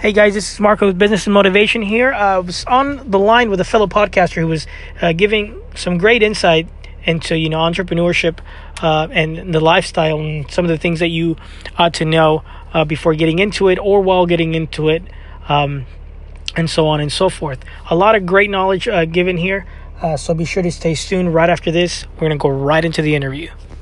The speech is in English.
Hey guys, this is Marco with Business and Motivation here. I was on the line with a fellow podcaster who was giving some great insight into entrepreneurship and the lifestyle and some of the things that you ought to know before getting into it or while getting into it, and so on and so forth. A lot of great knowledge given here, so be sure to stay tuned. Right after this, we're going to go right into the interview.